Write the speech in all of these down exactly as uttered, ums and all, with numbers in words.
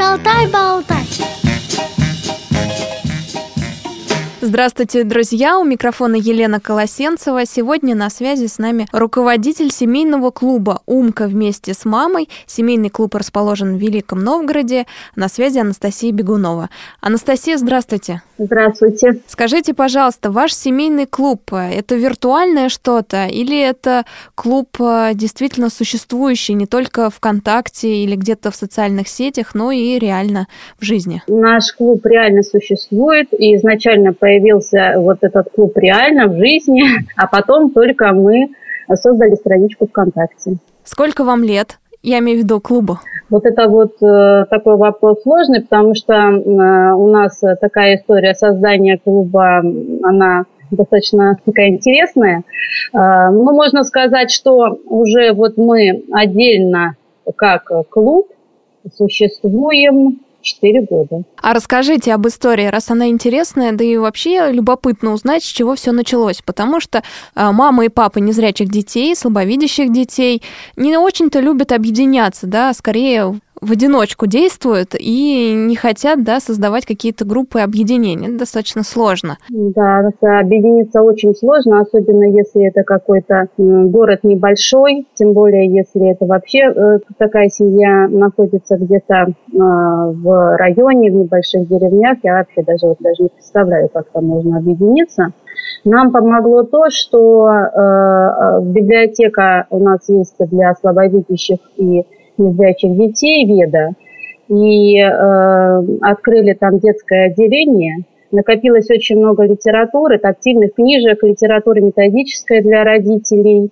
Шалтай-болтай. Здравствуйте, друзья! У микрофона Елена Колосенцева. Сегодня на связи с нами руководитель семейного клуба «Умка вместе с мамой». Семейный клуб расположен в Великом Новгороде. На связи Анастасия Бегунова. Анастасия, здравствуйте! Здравствуйте! Скажите, пожалуйста, ваш семейный клуб – это виртуальное что-то или это клуб действительно существующий не только ВКонтакте или где-то в социальных сетях, но и реально в жизни? Наш клуб реально существует, и изначально по появился вот этот клуб реально в жизни, а потом только мы создали страничку ВКонтакте. Сколько вам лет? Я имею в виду клубу. Вот это вот э, такой вопрос сложный, потому что э, у нас такая история создания клуба, она достаточно такая интересная. Э, ну, можно сказать, что уже вот мы отдельно как клуб существуем четыре года. А расскажите об истории, раз она интересная, да и вообще любопытно узнать, с чего все началось, потому что мама и папа незрячих детей, слабовидящих детей не очень-то любят объединяться, да, скорее в одиночку действуют и не хотят, да, создавать какие-то группы объединения. Это достаточно сложно. Да, объединиться очень сложно, особенно если это какой-то город небольшой, тем более если это вообще такая семья находится где-то в районе, в небольших деревнях. Я вообще даже, вот, даже не представляю, как там можно объединиться. Нам помогло то, что библиотека у нас есть для слабовидящих и незрячих детей «Веда», и э, открыли там детское отделение. Накопилось очень много литературы, тактильных книжек, литературы методической для родителей.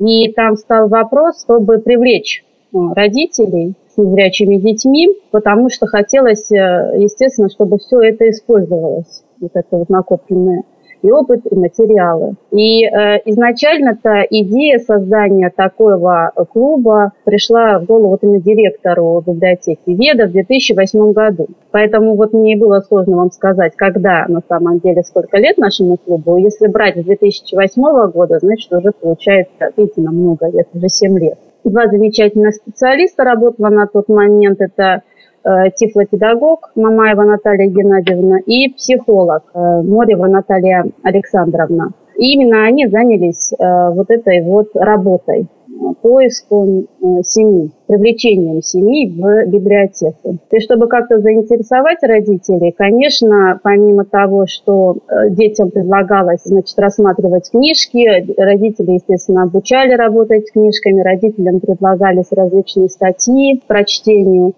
И там стал вопрос, чтобы привлечь ну, родителей с незрячими детьми, потому что хотелось, естественно, чтобы все это использовалось, вот это вот накопленное и опыт, и материалы. И э, изначально-то идея создания такого клуба пришла в голову вот именно директору библиотеки «Веда» в две тысячи восьмом году. Поэтому вот мне было сложно вам сказать, когда на самом деле, сколько лет нашему клубу. Если брать с две тысячи восьмого года, значит, уже получается, видите, много лет, уже семь лет. Два замечательных специалиста работало на тот момент. Это тифлопедагог Мамаева Наталья Геннадьевна и психолог Морева Наталья Александровна. И именно они занялись вот этой вот работой, поиском семьи, привлечением семьи в библиотеку. И чтобы как-то заинтересовать родителей, конечно, помимо того, что детям предлагалось, значит, рассматривать книжки, родители, естественно, обучали работать с книжками, родителям предлагались различные статьи по чтению.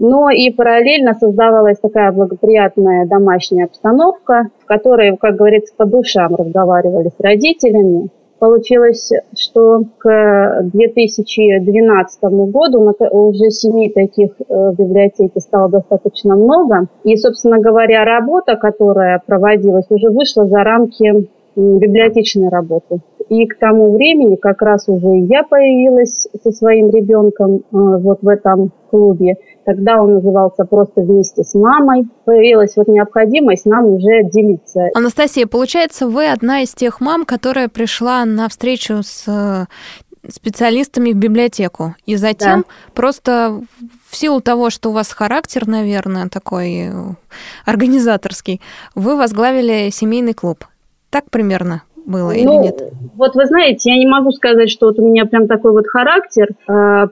Но и параллельно создавалась такая благоприятная домашняя обстановка, в которой, как говорится, по душам разговаривали с родителями. Получилось, что к две тысячи двенадцатому году уже семей таких в библиотеке стало достаточно много. И, собственно говоря, работа, которая проводилась, уже вышла за рамки библиотечной работы. И к тому времени как раз уже я появилась со своим ребенком вот в этом клубе. Тогда он назывался просто «Вместе с мамой». Появилась вот необходимость нам уже делиться. Анастасия, получается, вы одна из тех мам, которая пришла на встречу с специалистами в библиотеку. И затем да. просто в силу того, что у вас характер, наверное, такой организаторский, вы возглавили семейный клуб. Так примерно было ну, или нет? Вот вы знаете, я не могу сказать, что вот у меня прям такой вот характер.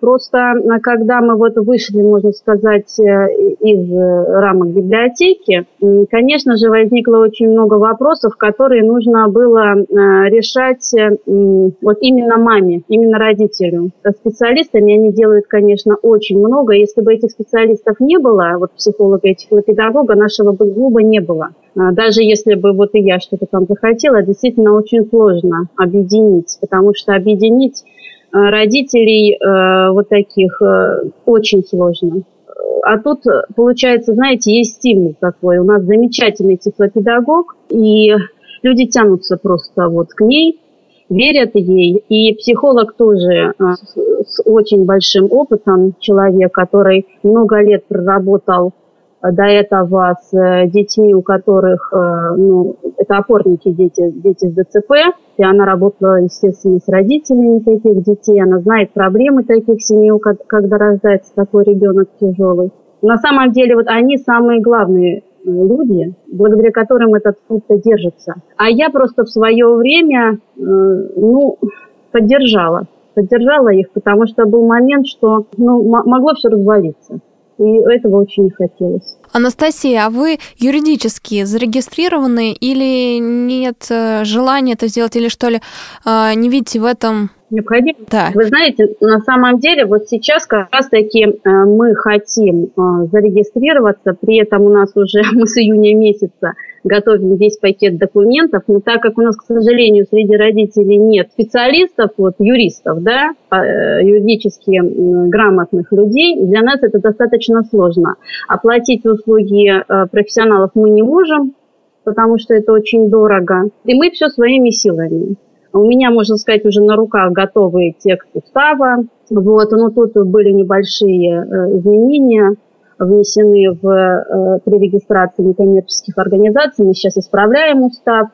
Просто когда мы вот вышли, можно сказать, из рамок библиотеки, конечно же, возникло очень много вопросов, которые нужно было решать вот именно маме, именно родителю. С специалистами они делают, конечно, очень много. Если бы этих специалистов не было, вот психолога и педагога, нашего бы клуба не было. Даже если бы вот и я что-то там захотела, действительно очень сложно объединить, потому что объединить родителей э, вот таких э, очень сложно. А тут, получается, знаете, есть стимул такой. У нас замечательный тифлопедагог, и люди тянутся просто вот к ней, верят ей. И психолог тоже э, с очень большим опытом, человек, который много лет проработал до этого с детьми, у которых, ну, это опорники дети, дети с дэ цэ пэ, и она работала, естественно, с родителями таких детей, она знает проблемы таких семей, когда рождается такой ребенок тяжелый. На самом деле вот они самые главные люди, благодаря которым этот суд-то держится. А я просто в свое время, ну, поддержала. Поддержала их, потому что был момент, что ну, могло все развалиться. И этого очень не хотелось. Анастасия, а вы юридически зарегистрированы или нет желания это сделать? Или что ли не видите в этом... необходимо. Да. Вы знаете, на самом деле, вот сейчас как раз-таки мы хотим зарегистрироваться, при этом у нас уже, мы с июня месяца готовим весь пакет документов, но так как у нас, к сожалению, среди родителей нет специалистов, вот юристов, да, юридически грамотных людей, для нас это достаточно сложно. Оплатить услуги профессионалов мы не можем, потому что это очень дорого, и мы все своими силами. У меня, можно сказать, уже на руках готовый текст устава. Вот, но тут были небольшие изменения, внесены в, при регистрации некоммерческих организаций. Мы сейчас исправляем устав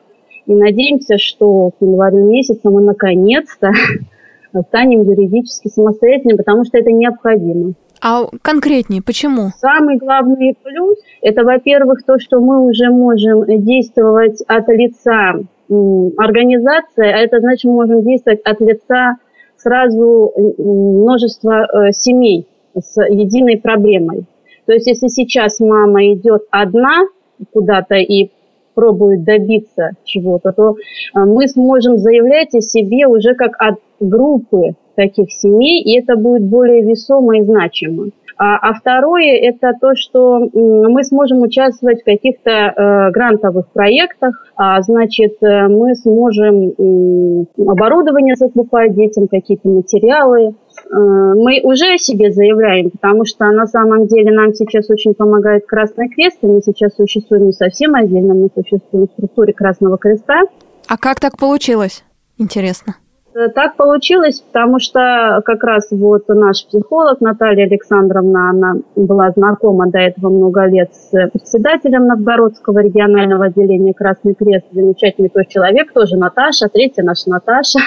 и надеемся, что к январю месяца мы наконец-то станем юридически самостоятельными, потому что это необходимо. А конкретнее, почему? Самый главный плюс – это, во-первых, то, что мы уже можем действовать от лица организация, а это значит, мы можем действовать от лица сразу множества семей с единой проблемой. То есть, если сейчас мама идет одна куда-то и пробует добиться чего-то, то мы сможем заявлять о себе уже как от группы таких семей, и это будет более весомо и значимо. А второе, это то, что мы сможем участвовать в каких-то грантовых проектах, значит, мы сможем оборудование закупать детям, какие-то материалы. Мы уже о себе заявляем, потому что на самом деле нам сейчас очень помогает Красный Крест, и мы сейчас существуем не совсем отдельно, мы существуем в структуре Красного Креста. А как так получилось? Интересно. Так получилось, потому что как раз вот наш психолог Наталья Александровна, она была знакома до этого много лет с председателем Новгородского регионального отделения «Красный Крест», замечательный тот человек, тоже Наташа, третья наша Наташа,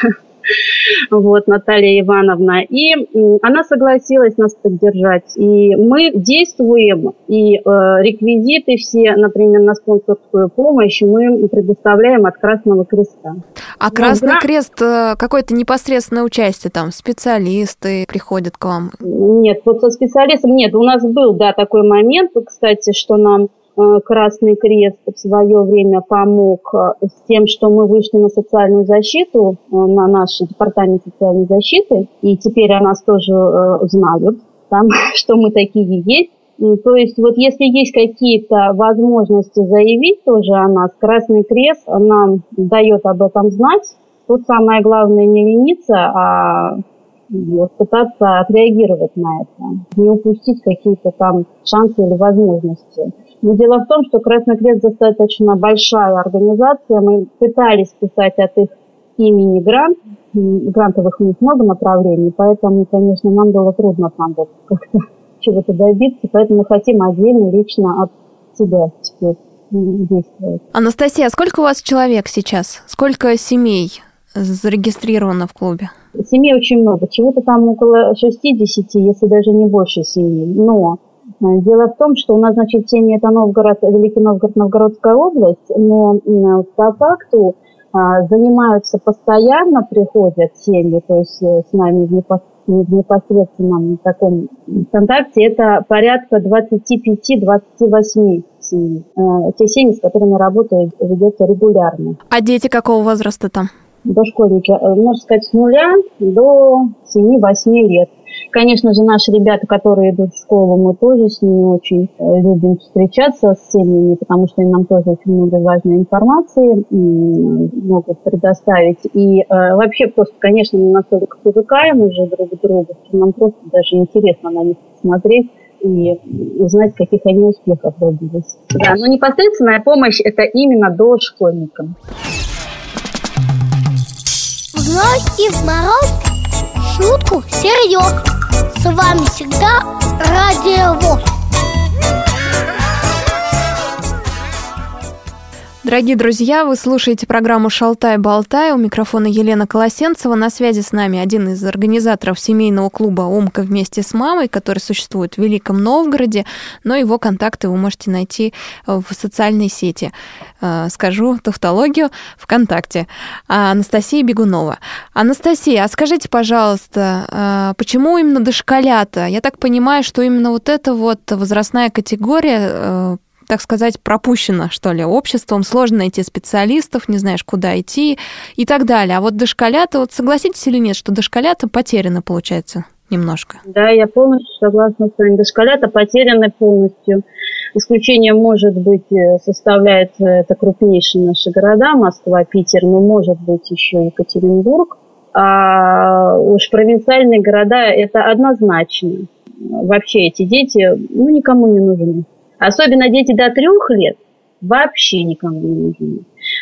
вот Наталья Ивановна, и она согласилась нас поддержать, и мы действуем, и реквизиты все, например, на спонсорскую помощь мы предоставляем от Красного Креста. А Красный Крест, какое-то непосредственное участие там, специалисты приходят к вам? Нет, вот со специалистом нет. У нас был, да, такой момент, кстати, что нам Красный Крест в свое время помог с тем, что мы вышли на социальную защиту, на наш департамент социальной защиты, и теперь о нас тоже знают, там, что мы такие есть. То есть вот если есть какие-то возможности заявить тоже о нас, Красный Крест нам дает об этом знать. Тут самое главное не лениться, а вот, пытаться отреагировать на это, не упустить какие-то там шансы или возможности. Но дело в том, что Красный Крест достаточно большая организация, мы пытались писать от их имени грант, грантовых у них много направлений, поэтому, конечно, нам было трудно там вот как-то чего-то добиться, поэтому мы хотим отдельно, лично от себя теперь действовать. Анастасия, а сколько у вас человек сейчас? Сколько семей зарегистрировано в клубе? Семей очень много, чего-то там около шестидесяти, если даже не больше семей. Но дело в том, что у нас, значит, семьи это Новгород, Великий Новгород, Новгородская область, но по факту занимаются постоянно, приходят семьи, то есть с нами непосредственно, в непосредственном таком контакте, это порядка двадцать пять - двадцать восемь семей. Те семьи, с которыми работа ведется регулярно. А дети какого возраста там? Дошкольники, можно сказать, с нуля до семи-восьми лет. Конечно же, наши ребята, которые идут в школу, мы тоже с ними очень любим встречаться с семьями, потому что нам тоже очень много важной информации могут предоставить. И э, вообще просто, конечно, мы настолько привыкаем уже друг к другу, что нам просто даже интересно на них посмотреть и узнать, каких они успехов добились. Да, но непосредственная помощь – это именно дошкольникам. Вновь и в мороз, шутку, серьёг. С вами всегда Радио ВОС. Дорогие друзья, вы слушаете программу «Шалтай-Болтай». У микрофона Елена Колосенцева. На связи с нами один из организаторов семейного клуба «Умка вместе с мамой», который существует в Великом Новгороде, но его контакты вы можете найти в социальной сети. Скажу тавтологию, ВКонтакте. Анастасия Бегунова. Анастасия, а скажите, пожалуйста, почему именно дошколята? Я так понимаю, что именно вот эта вот возрастная категория, так сказать, пропущено, что ли, обществом, сложно найти специалистов, не знаешь, куда идти и так далее. А вот дошколята, вот согласитесь или нет, что дошколята потеряны, получается, немножко? Да, я полностью согласна с вами. Дошколята потеряны полностью. Исключение, может быть, составляет это крупнейшие наши города, Москва, Питер, но, может быть, еще Екатеринбург. А уж провинциальные города – это однозначно. Вообще эти дети, ну, никому не нужны. Особенно дети до трех лет вообще никому не нужны.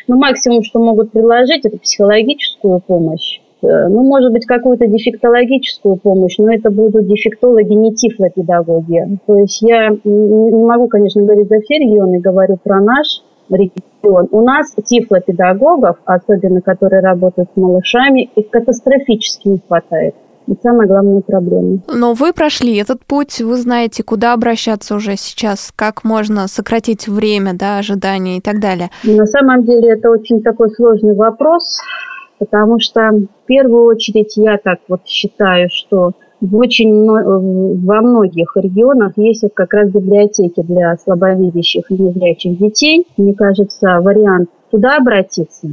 Ну, максимум, что могут предложить, это психологическую помощь. Ну, может быть, какую-то дефектологическую помощь, но это будут дефектологи, не тифлопедагоги. То есть я не могу, конечно, говорить за все регионы, говорю про наш регион. У нас тифлопедагогов, особенно которые работают с малышами, их катастрофически не хватает. Это самая главная проблема. Но вы прошли этот путь, вы знаете, куда обращаться уже сейчас, как можно сократить время, да, ожидания и так далее. На самом деле это очень такой сложный вопрос, потому что в первую очередь я так вот считаю, что в очень, во многих регионах есть вот как раз библиотеки для слабовидящих и незрячих детей. Мне кажется, вариант туда обратиться,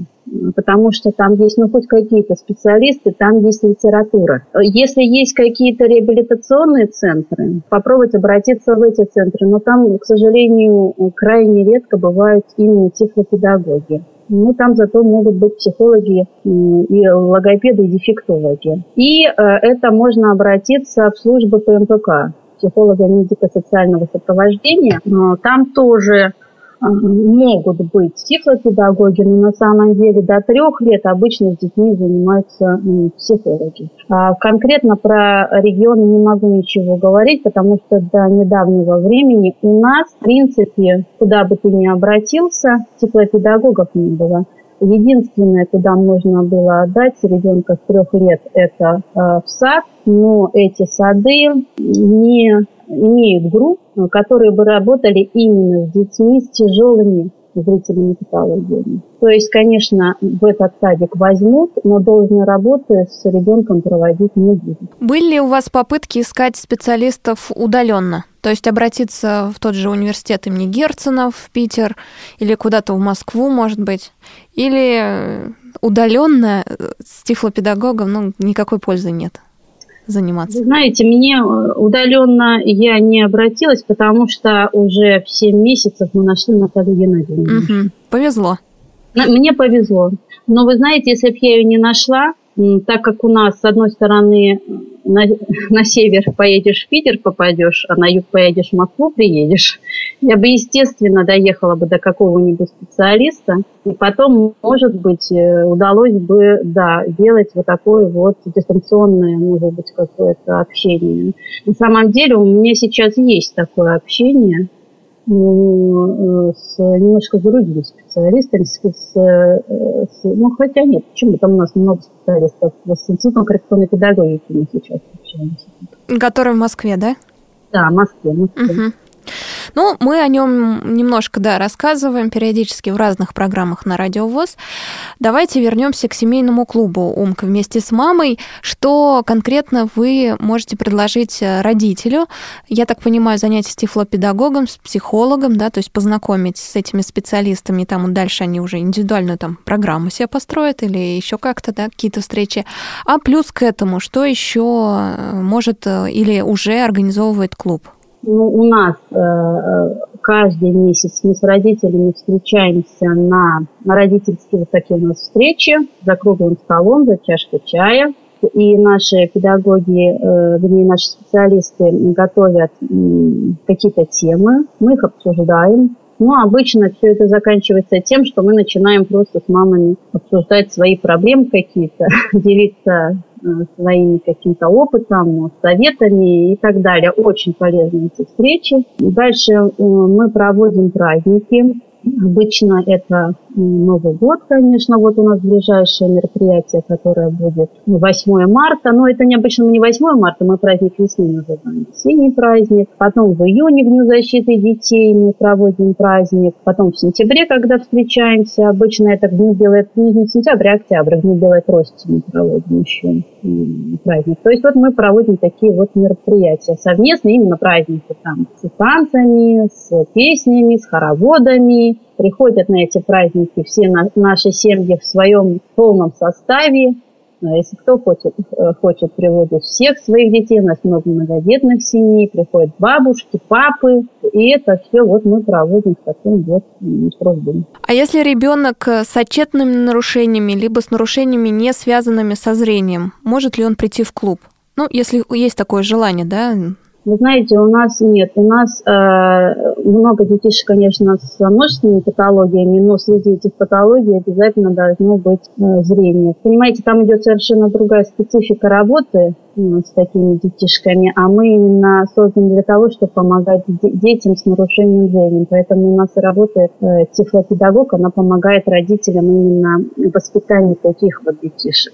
потому что там есть, ну, хоть какие-то специалисты, там есть литература. Если есть какие-то реабилитационные центры, попробовать обратиться в эти центры, но там, к сожалению, крайне редко бывают именно тифлопедагоги. Ну, там зато могут быть психологи, и логопеды, и дефектологи. И это можно обратиться в службу П М П К, психолога медико-социального сопровождения. Там тоже могут быть психопедагоги, но на самом деле до трех лет обычно с детьми занимаются психологи. А конкретно про регионы не могу ничего говорить, потому что до недавнего времени у нас, в принципе, куда бы ты ни обратился, психопедагогов не было. Единственное, куда можно было отдать ребенка с трех лет, это в сад, но эти сады не имеют групп, которые бы работали именно с детьми с тяжелыми зрительными патологиями. То есть, конечно, в этот садик возьмут, но должной работы с ребенком проводить не будут. Были ли у вас попытки искать специалистов удаленно? То есть обратиться в тот же университет имени Герцена в Питер или куда-то в Москву, может быть? Или удаленно с тифлопедагогом, ну, никакой пользы нет? Заниматься. Знаете, мне удаленно я не обратилась, потому что уже в семь месяцев мы нашли Наталью Геннадьевну. Угу. Повезло. Мне повезло. Но вы знаете, если бы я ее не нашла, так как у нас, с одной стороны, на, на север поедешь в Питер, попадешь, а на юг поедешь в Москву, приедешь, я бы, естественно, доехала бы до какого-нибудь специалиста, и потом, может быть, удалось бы, да, делать вот такое вот дистанционное, может быть, какое-то общение. На самом деле у меня сейчас есть такое общение с немножко с другими специалистами, с, с, с, ну, хотя нет, почему там у нас много специалистов с институтом коррекционной педагогики мы сейчас общаемся. Который в Москве, да? Да, в Москве. В Москве. Угу. Ну, мы о нем немножко, да, рассказываем периодически в разных программах на Радио ВОС. Давайте вернемся к семейному клубу «Умка вместе с мамой». Что конкретно вы можете предложить родителю? Я так понимаю, занятия с тифлопедагогом, с психологом, да, то есть познакомить с этими специалистами, там дальше они уже индивидуальную там программу себе построят или еще как-то, да, какие-то встречи. А плюс к этому, что еще может или уже организовывает клуб? Ну, у нас э, каждый месяц мы с родителями встречаемся на, на родительские вот такие у нас встречи за круглым столом, за чашкой чая. И наши педагоги, э, вернее, наши специалисты готовят э, какие-то темы, мы их обсуждаем. Но обычно все это заканчивается тем, что мы начинаем просто с мамами обсуждать свои проблемы какие-то, делиться своими каким-то опытом, советами и так далее. Очень полезны эти встречи. Дальше мы проводим праздники. Обычно это Новый год, конечно, вот у нас ближайшее мероприятие, которое будет восьмое марта, но это необычно не восьмое марта, мы праздник весны называем, весенний праздник, потом в июне в Дню защиты детей мы проводим праздник, потом в сентябре, когда встречаемся, обычно это в Дню Белой, не сентябрь, а октябрь, в Дню Белой Трости мы проводим еще праздник. То есть вот мы проводим такие вот мероприятия совместные, именно праздники там с танцами, с песнями, с хороводами. Приходят на эти праздники все наши семьи в своем полном составе. Если кто хочет, хочет приводит всех своих детей. У нас много многодетных семей. Приходят бабушки, папы. И это все вот мы проводим с таким вот сроком. А если ребенок с отчетными нарушениями, либо с нарушениями, не связанными со зрением, может ли он прийти в клуб? Ну, если есть такое желание, да? Вы знаете, у нас нет. У нас э, много детишек, конечно, с множественными патологиями, но среди этих патологий обязательно должно быть э, зрение. Понимаете, там идет совершенно другая специфика работы э, с такими детишками, а мы именно созданы для того, чтобы помогать де- детям с нарушением зрения. Поэтому у нас и работает э, тифлопедагог, она помогает родителям именно в воспитании таких вот детишек.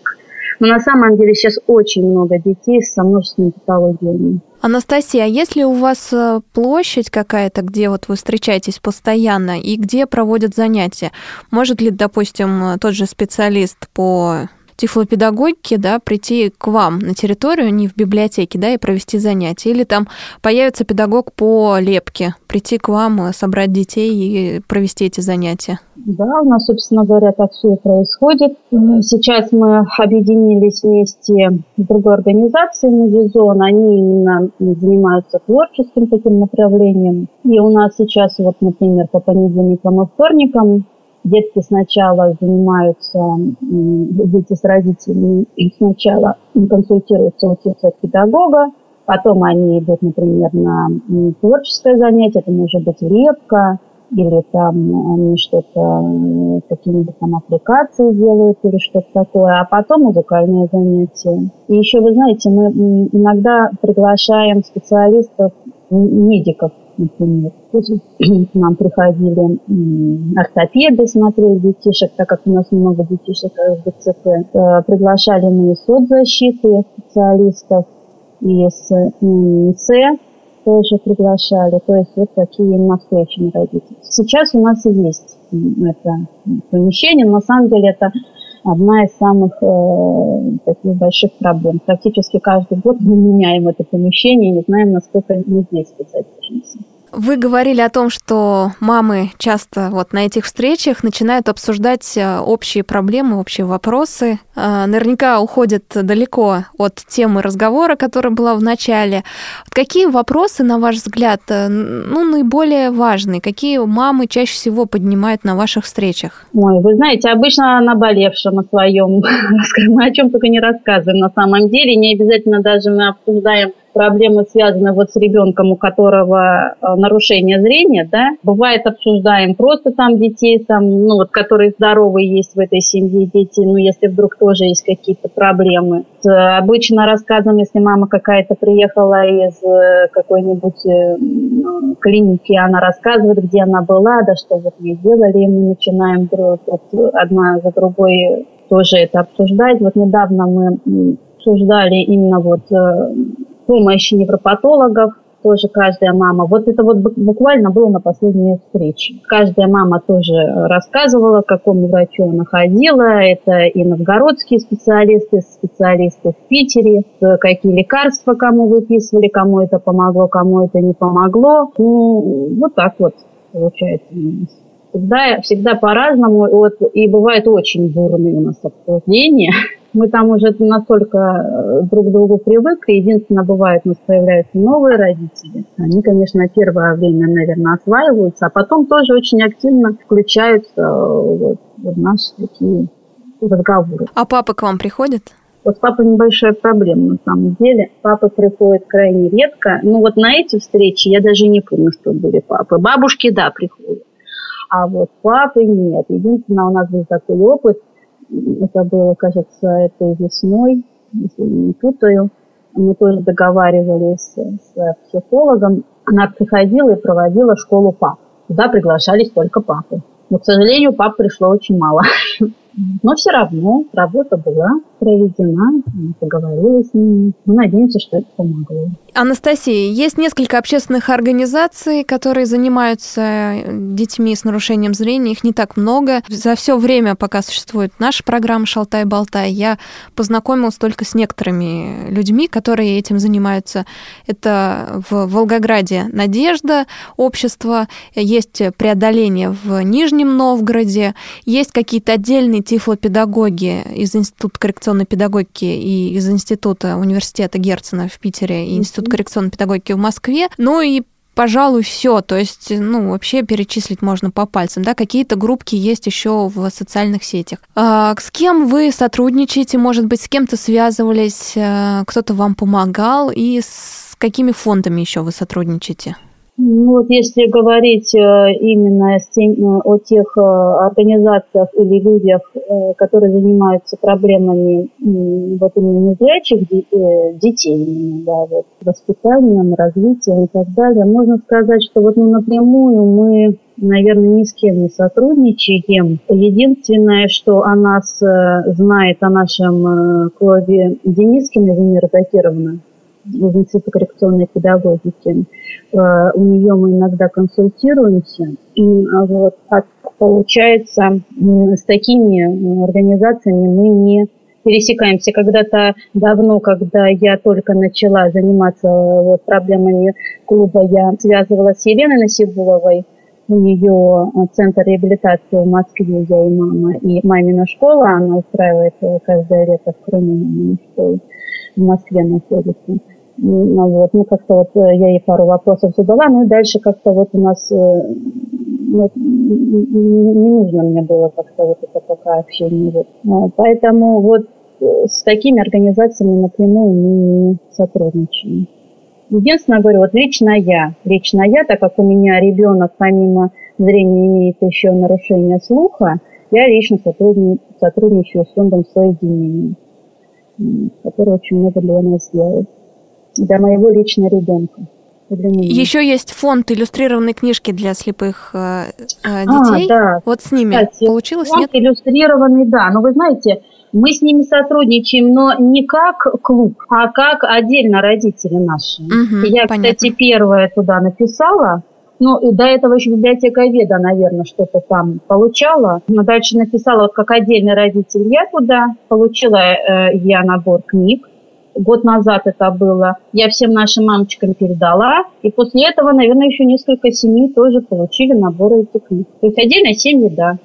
Но на самом деле сейчас очень много детей со множественными патологиями. Анастасия, а есть ли у вас площадь какая-то, где вот вы встречаетесь постоянно и где проводят занятия? Может ли, допустим, тот же специалист по тифлопедагогике, да, прийти к вам на территорию, не в библиотеке, да, и провести занятия? Или там появится педагог по лепке, прийти к вам, собрать детей и провести эти занятия? Да, у нас, собственно говоря, так все и происходит. Сейчас мы объединились вместе с другой организацией Музеон. Они именно занимаются творческим таким направлением. И у нас сейчас, вот, например, по понедельникам и вторникам детки сначала занимаются, дети с родителями сначала консультируются у педагога, потом они идут, например, на творческое занятие, это может быть лепка, или там они что-то, какие-нибудь там аппликации делают или что-то такое, а потом музыкальные занятия. И еще, вы знаете, мы иногда приглашаем специалистов, медиков, например. К нам приходили ортопеды, смотрели детишек, так как у нас много детишек в ДЦП. Приглашали мы из соцзащиты специалистов, и из МСЭ тоже приглашали. То есть вот такие настоящие родители. Сейчас у нас и есть это помещение, но на самом деле это одна из самых э, таких больших проблем. Практически каждый год мы меняем это помещение и не знаем, насколько мы здесь специализируемся. Вы говорили о том, что мамы часто вот на этих встречах начинают обсуждать общие проблемы, общие вопросы. Наверняка уходят далеко от темы разговора, которая была в начале. Какие вопросы, на ваш взгляд, ну, наиболее важные? Какие мамы чаще всего поднимают на ваших встречах? Ой, вы знаете, обычно о наболевшем, о своем, мы о чем только не рассказываем на самом деле. Не обязательно даже мы обсуждаем проблемы, связанные вот с ребенком, у которого нарушение зрения, да, бывает обсуждаем просто там детей, там, ну вот, которые здоровые есть в этой семье дети, ну если вдруг тоже есть какие-то проблемы. Обычно рассказываем, если мама какая-то приехала из какой-нибудь клиники, она рассказывает, где она была, да, что вот ей делали, и мы начинаем одна за другой тоже это обсуждать. Вот недавно мы обсуждали именно вот помощи невропатологов, тоже каждая мама. Вот это вот буквально было на последней встрече. Каждая мама тоже рассказывала, к какому врачу она ходила. Это и новгородские специалисты, специалисты в Питере, какие лекарства кому выписывали, кому это помогло, кому это не помогло. Ну, вот так вот получается у нас. Всегда, всегда по-разному, вот, и бывают очень бурные у нас обсуждения. Мы там уже настолько друг к другу привыкли. Единственное, бывает, у нас появляются новые родители. Они, конечно, первое время, наверное, осваиваются, а потом тоже очень активно включаются вот, в наши такие разговоры. А папа к вам приходит? Вот с папой небольшая проблема, на самом деле. Папа приходит крайне редко. Ну вот на эти встречи я даже не помню, что были папы. Бабушки, да, приходят. А вот папы нет. Единственное, у нас был такой опыт, это было, кажется, этой весной, если не путаю, мы тоже договаривались с, с психологом, она приходила и проводила школу пап. туда приглашались только папы. Но, к сожалению, пап пришло очень мало. Но все равно работа была проведена, поговорила с ними. Мы надеемся, что это помогло. Анастасия, есть несколько общественных организаций, которые занимаются детьми с нарушением зрения. Их не так много. За все время, пока существует наша программа «Шалтай-Болтай», я познакомилась только с некоторыми людьми, которые этим занимаются. Это в Волгограде «Надежда» общество, есть «Преодоление» в Нижнем Новгороде, есть какие-то отдельные тифлопедагоги из Института коррекционной педагогики и из Института университета Герцена в Питере и Института коррекционной педагогики в Москве. Ну и, пожалуй, все. То есть, ну, вообще перечислить можно по пальцам. Да? Какие-то группки есть еще в социальных сетях. А с кем вы сотрудничаете? Может быть, с кем-то связывались? Кто-то вам помогал? И с какими фондами еще вы сотрудничаете? Ну, вот если говорить именно о тех организациях или людях, которые занимаются проблемами вот именно незрячих детей, да, вот, воспитанием, развитием и так далее, можно сказать, что вот ну, напрямую мы, наверное, ни с кем не сотрудничаем. Единственное, что о нас знает, о нашем клубе Денискина Елена Колосенцева, из Института коррекционной педагогики. У нее мы иногда консультируемся. И вот, а получается, с такими организациями мы не пересекаемся. Когда-то давно, когда я только начала заниматься вот, проблемами клуба, я связывалась с Еленой Насибуловой. У нее центр реабилитации в Москве, я и мама, и мамина школа. Она устраивает каждое лето в Крыму мамину школу. В Москве находится. Ну, вот, ну, как-то вот я ей пару вопросов задала, ну, и дальше как-то вот у нас ну, не нужно мне было как-то вот это пока общение. Вот. Поэтому вот с такими организациями напрямую мы не сотрудничаем. Единственное, говорю, вот лично я, лично я, так как у меня ребенок помимо зрения имеет еще нарушение слуха, я лично сотрудничаю, сотрудничаю с фондом соединения, который очень много для нас сделал, для моего личного ребенка. Еще есть фонд иллюстрированной книжки для слепых э, детей. А, да. Вот с ними, кстати, получилось, фонд, нет? Иллюстрированный, да. Но вы знаете, мы с ними сотрудничаем, но не как клуб, а как отдельно родители наши. Угу, я, понятно. Кстати, первая туда написала. Ну, и до этого еще библиотека Веда, наверное, что-то там получала. Но дальше написала, вот как отдельный родитель я туда. Получила э, я набор книг. Год назад это было. Я всем нашим мамочкам передала. И после этого, наверное, еще несколько семей тоже получили наборы этих книг. То есть отдельно семьи, да,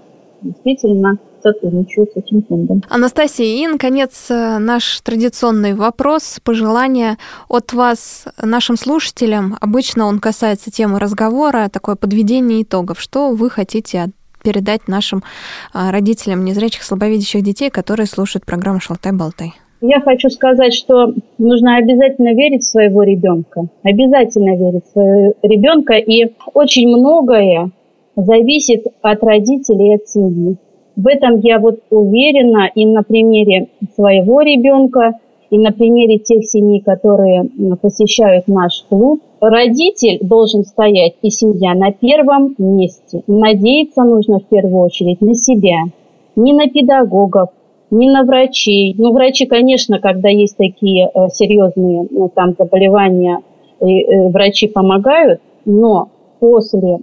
действительно. Сотрудничаю с этим фондом. Анастасия, и, наконец, наш традиционный вопрос, пожелания от вас нашим слушателям. Обычно он касается темы разговора, такое подведение итогов. Что вы хотите передать нашим родителям незрячих, слабовидящих детей, которые слушают программу «Шалтай-Болтай»? Я хочу сказать, что нужно обязательно верить в своего ребенка. Обязательно верить в своего ребенка. И очень многое зависит от родителей и от семьи. В этом я вот уверена и на примере своего ребенка, и на примере тех семей, которые посещают наш клуб. Родитель должен стоять и семья на первом месте. Надеяться нужно в первую очередь на себя, не на педагогов, не на врачей. Ну, врачи, конечно, когда есть такие серьезные ну, там, заболевания, врачи помогают, но после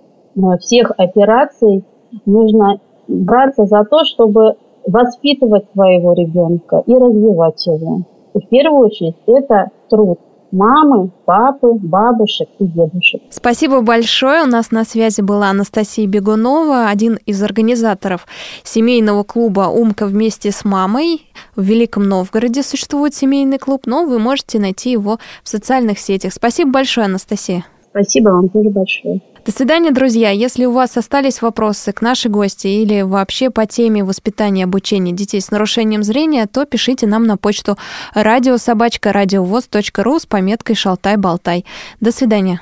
всех операций нужно браться за то, чтобы воспитывать своего ребенка и развивать его. И в первую очередь это труд мамы, папы, бабушек и дедушек. Спасибо большое. У нас на связи была Анастасия Бегунова, один из организаторов семейного клуба «Умка вместе с мамой». В Великом Новгороде существует семейный клуб, но вы можете найти его в социальных сетях. Спасибо большое, Анастасия. Спасибо вам тоже большое. До свидания, друзья. Если у вас остались вопросы к нашей гости или вообще по теме воспитания и обучения детей с нарушением зрения, то пишите нам на почту радио собачка радиовос точка ру с пометкой «Шалтай-Болтай». До свидания.